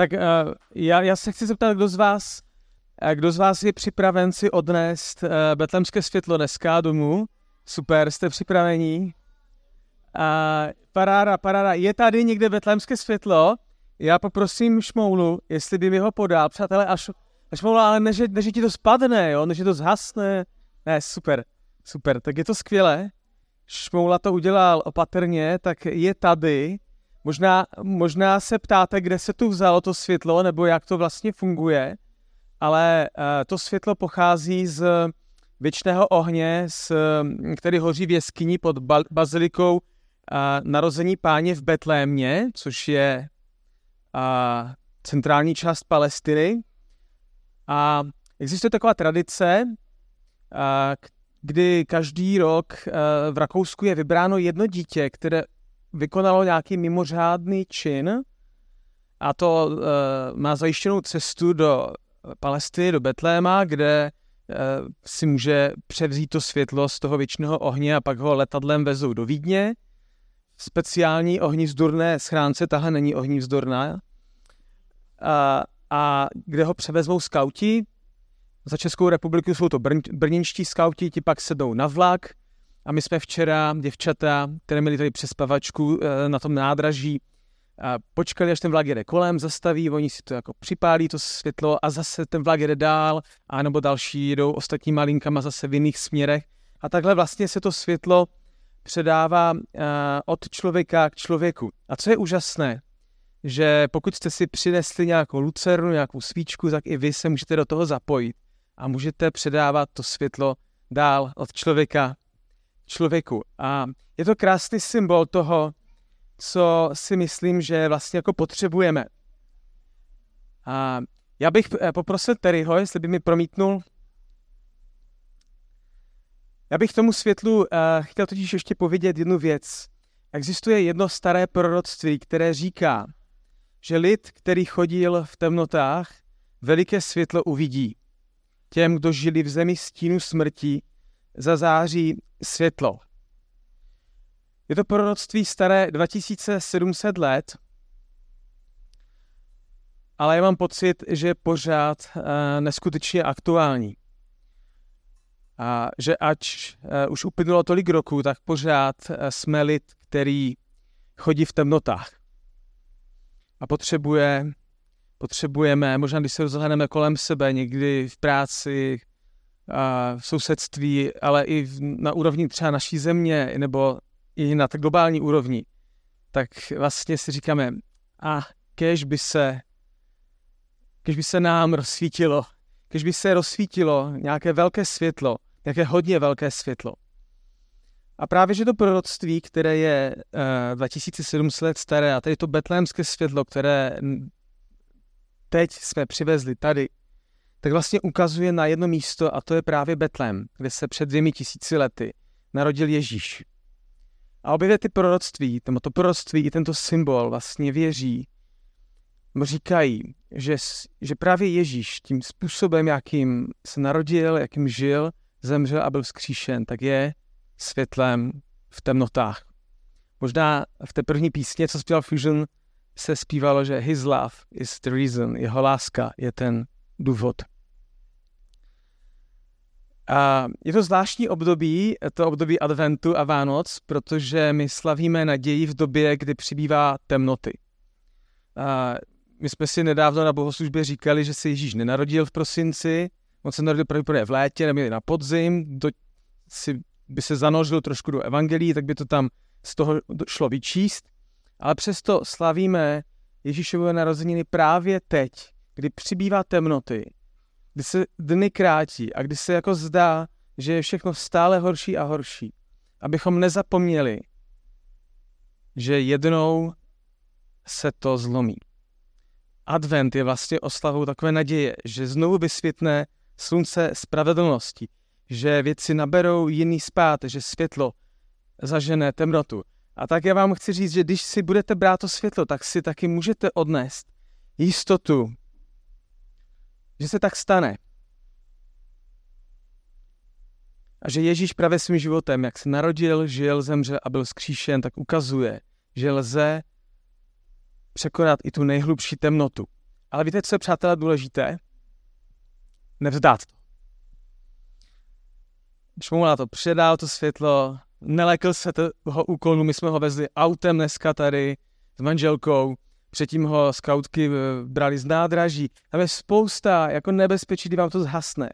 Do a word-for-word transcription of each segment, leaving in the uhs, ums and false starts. Tak uh, já, já se chci zeptat, kdo z vás, kdo z vás je připraven si odnést uh, Betlémské světlo dneska domů? Super, jste připraveni? Uh, paráda, paráda, je tady někde Betlémské světlo? Já poprosím Šmoulu, jestli by mi ho podal, přátelé, až Šmoula, ale než, než ti to spadne, jo? Než to zhasne. Ne, super, super, tak je to skvělé. Šmoula to udělal opatrně, tak je tady. Možná, možná se ptáte, kde se tu vzalo to světlo, nebo jak to vlastně funguje, ale uh, to světlo pochází z věčného ohně, z, který hoří v jeskyni pod ba- bazilikou uh, Narození Páně v Betlémě, což je uh, centrální část Palestiny. A existuje taková tradice, uh, kdy každý rok uh, v Rakousku je vybráno jedno dítě, které vykonalo nějaký mimořádný čin, a to e, má zajištěnou cestu do Palestiny, do Betléma, kde e, si může převzít to světlo z toho věčného ohně a pak ho letadlem vezou do Vídně. Speciální ohnizdorné schránce, tahle není ohnizdorná, a, a kde ho převezmou skauti. Za Českou republiku jsou to brn, brněnští skauti, ti pak sednou na vlak. A my jsme včera, děvčata, které měli tady přespavačku na tom nádraží, počkali, až ten vlak jede kolem, zastaví, oni si to jako připálí, to světlo, a zase ten vlak jede dál, a nebo další jedou ostatníma linkama zase v jiných směrech. A takhle vlastně se to světlo předává od člověka k člověku. A co je úžasné, že pokud jste si přinesli nějakou lucernu, nějakou svíčku, tak i vy se můžete do toho zapojit a můžete předávat to světlo dál od člověka člověku. A je to krásný symbol toho, co si myslím, že vlastně jako potřebujeme. A já bych poprosil Terryho, jestli by mi promítnul. Já bych tomu světlu chtěl totiž ještě povědět jednu věc. Existuje jedno staré proroctví, které říká, že lid, který chodil v temnotách, veliké světlo uvidí. Těm, kdo žili v zemi stínu smrti, zazáří světlo. Je to proroctví staré dva tisíce sedm set let, ale já mám pocit, že je pořád uh, neskutečně aktuální. A že ač uh, už uplynulo tolik roků, tak pořád uh, jsme lid, který chodí v temnotách. A potřebuje, potřebujeme, možná když se rozhlédneme kolem sebe, někdy v práci, v sousedství, ale i na úrovni třeba naší země nebo i na tak globální úrovni, tak vlastně si říkáme, a kéž by se, kéž by se nám rozsvítilo, kéž by se rozsvítilo nějaké velké světlo, nějaké hodně velké světlo. A právě, že to proroctví, které je uh, dva tisíce sedm set let staré, a tady to betlémské světlo, které teď jsme přivezli tady, tak vlastně ukazuje na jedno místo, a to je právě Betlém, kde se před dvěmi tisíci lety narodil Ježíš. A obě ty proroctví, to proroctví i tento symbol vlastně věří, říkají, že, že právě Ježíš tím způsobem, jakým se narodil, jakým žil, zemřel a byl vzkříšen, tak je světlem v temnotách. Možná v té první písně, co zpíval Fusion, se zpívalo, že his love is the reason, jeho láska je ten důvod. A je to zvláštní období, to období Adventu a Vánoc, protože my slavíme naději v době, kdy přibývá temnoty. A my jsme si nedávno na bohoslužbě říkali, že se Ježíš nenarodil v prosinci, on se narodil pravděpodobně v létě, nebo na podzim, do, si, by se zanořil trošku do evangelií, tak by to tam z toho šlo vyčíst, ale přesto slavíme Ježíšovo narozeniny právě teď, kdy přibývá temnoty, kdy se dny krátí a kdy se jako zdá, že je všechno stále horší a horší, abychom nezapomněli, že jednou se to zlomí. Advent je vlastně oslavou takové naděje, že znovu vysvětne slunce spravedlnosti, že věci naberou jiný spát, že světlo zažene temnotu. A tak já vám chci říct, že když si budete brát to světlo, tak si taky můžete odnést jistotu, že se tak stane. A že Ježíš právě svým životem, jak se narodil, žil, zemřel a byl vzkříšen, tak ukazuje, že lze překonat i tu nejhlubší temnotu. Ale víte, co je, přátelé, důležité? Nevzdát to. Šmoula to předal, to světlo, nelekl se toho úkolu, my jsme ho vezli autem dneska tady s manželkou, předtím ho skautky brali z nádraží. Tam je spousta jako nebezpečí, kdy vám to zhasne.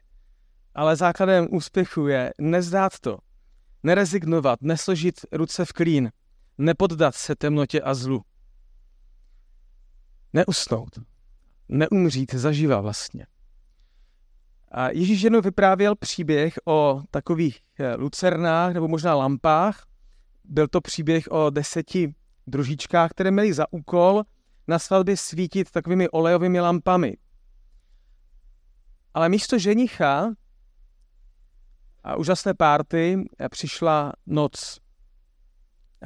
Ale základem úspěchu je nezdát to, nerezignovat, nesložit ruce v klín, nepoddat se temnotě a zlu. Neusnout, neumřít zaživa vlastně. A Ježíš jednou vyprávěl příběh o takových lucernách nebo možná lampách. Byl to příběh o deseti družičkách, které měly za úkol na svatbě svítit takovými olejovými lampami. Ale místo ženicha a úžasné párty přišla noc.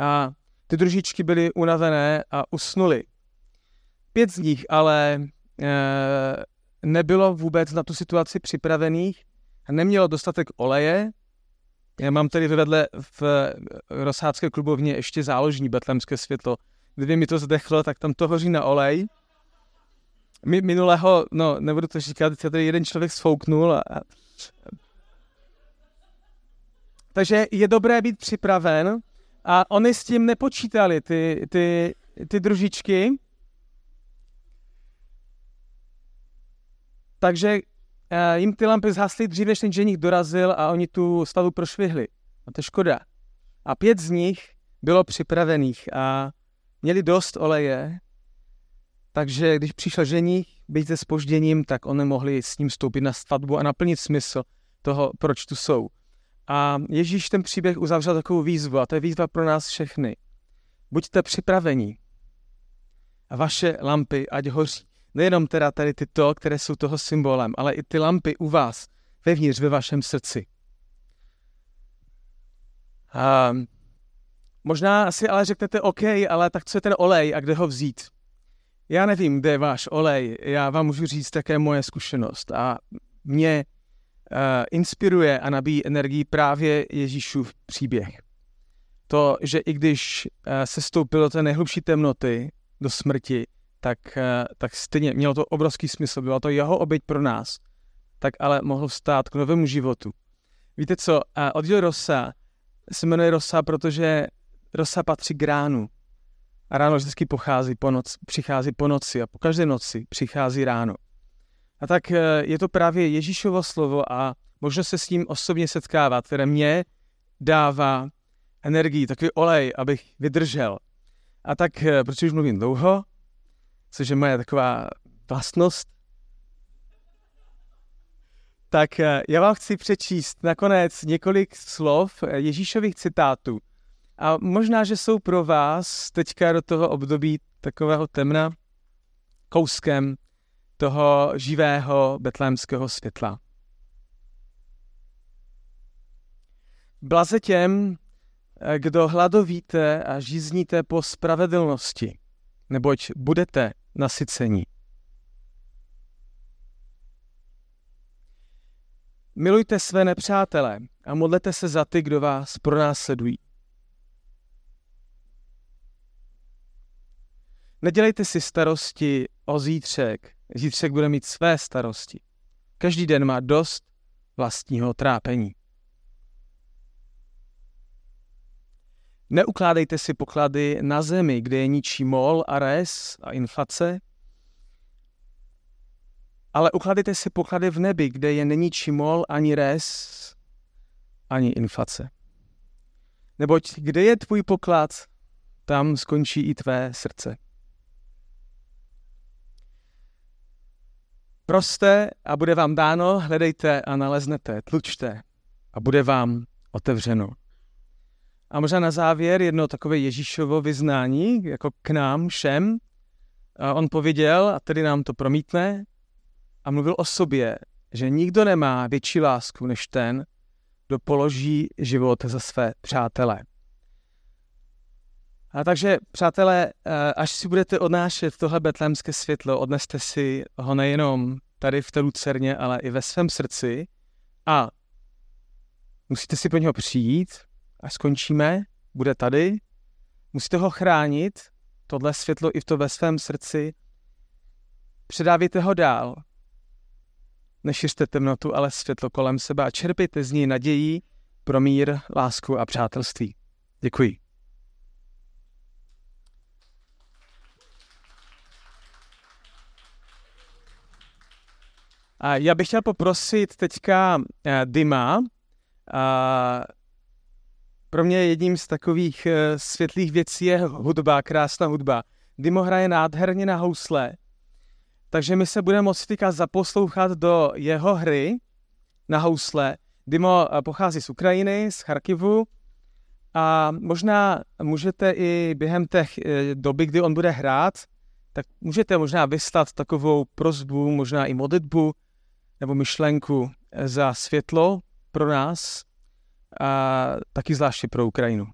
A ty družičky byly unavené a usnuly. Pět z nich ale e, nebylo vůbec na tu situaci připravených a nemělo dostatek oleje. Já mám tady vedle v Rosácké klubovně ještě záložní Betlémské světlo. Kdyby mi to zdechlo, tak tam to hoří na olej. Mi, minulého, no nebudu to říkat, tady jeden člověk sfouknul. A, a... Takže je dobré být připraven a oni s tím nepočítali, ty, ty, ty družičky. Takže jim ty lampy zhasly dřív, než ten ženich dorazil a oni tu svatbu prošvihli. A to je škoda. A pět z nich bylo připravených a měli dost oleje, takže když přišel ženich, byť se zpožděním, tak oni mohli s ním vstoupit na svatbu a naplnit smysl toho, proč tu jsou. A Ježíš ten příběh uzavřel takovou výzvu a to je výzva pro nás všechny. Buďte připraveni a vaše lampy ať hoří. Nejenom teda tady tyto, které jsou toho symbolem, ale i ty lampy u vás, vevnitř, ve vašem srdci. A možná si ale řeknete, OK, ale tak co je ten olej a kde ho vzít? Já nevím, kde je váš olej, já vám můžu říct, jaká je moje zkušenost. A mě uh, inspiruje a nabíjí energii právě Ježíšův příběh. To, že i když uh, se stoupil do té nejhlubší temnoty, do smrti, Tak, tak stejně mělo to obrovský smysl, byla to jeho oběť pro nás, tak ale mohl vstát k novému životu. Víte co, oddíl Rosa se jmenuje Rosa, protože Rosa patří k ránu. A ráno vždycky pochází po noc, přichází po noci a po každé noci přichází ráno. A tak je to právě Ježíšovo slovo a možnost se s ním osobně setkávat, které mě dává energii, takový olej, abych vydržel. A tak, protože už mluvím dlouho, což je moje taková vlastnost. Tak já vám chci přečíst nakonec několik slov Ježíšových citátů. A možná, že jsou pro vás teďka do toho období takového temna kouskem toho živého betlémského světla. Blaze těm, kdo hladovíte a žízníte po spravedlnosti, neboť budete nasycení. Milujte své nepřátele a modlete se za ty, kdo vás pronásledují. Nedělejte si starosti o zítřek. Zítřek bude mít své starosti. Každý den má dost vlastního trápení. Neukládejte si poklady na zemi, kde je ničí mol a rés a inflace, ale ukládejte si poklady v nebi, kde je neničí mol ani rés, ani inflace. Neboť kde je tvůj poklad, tam skončí i tvé srdce. Proste a bude vám dáno, hledejte a naleznete, tlučte a bude vám otevřeno. A možná na závěr jedno takové Ježíšovo vyznání, jako k nám všem. A on pověděl, a tedy nám to promítne, a mluvil o sobě, že nikdo nemá větší lásku než ten, kdo položí život za své přátele. A takže, přátelé, až si budete odnášet tohle betlémské světlo, odneste si ho nejenom tady v té lucerně, ale i ve svém srdci a musíte si po něho přijít. Až skončíme, bude tady, musíte ho chránit, tohle světlo i v to ve svém srdci Předávejte ho dál. Nešiřte temnotu, ale světlo kolem sebe a čerpejte z ní naději pro mír, lásku a přátelství. Děkuji. A já bych chtěl poprosit teďka Dima. A pro mě jedním z takových světlých věcí je hudba, krásná hudba. Dimo hraje nádherně na housle, takže my se budeme moci teďka zaposlouchat do jeho hry na housle. Dimo pochází z Ukrajiny, z Charkivu, a možná můžete i během té doby, kdy on bude hrát, tak můžete možná vyslat takovou prosbu, možná i modlitbu nebo myšlenku za světlo pro nás a taky zvláště pro Ukrajinu.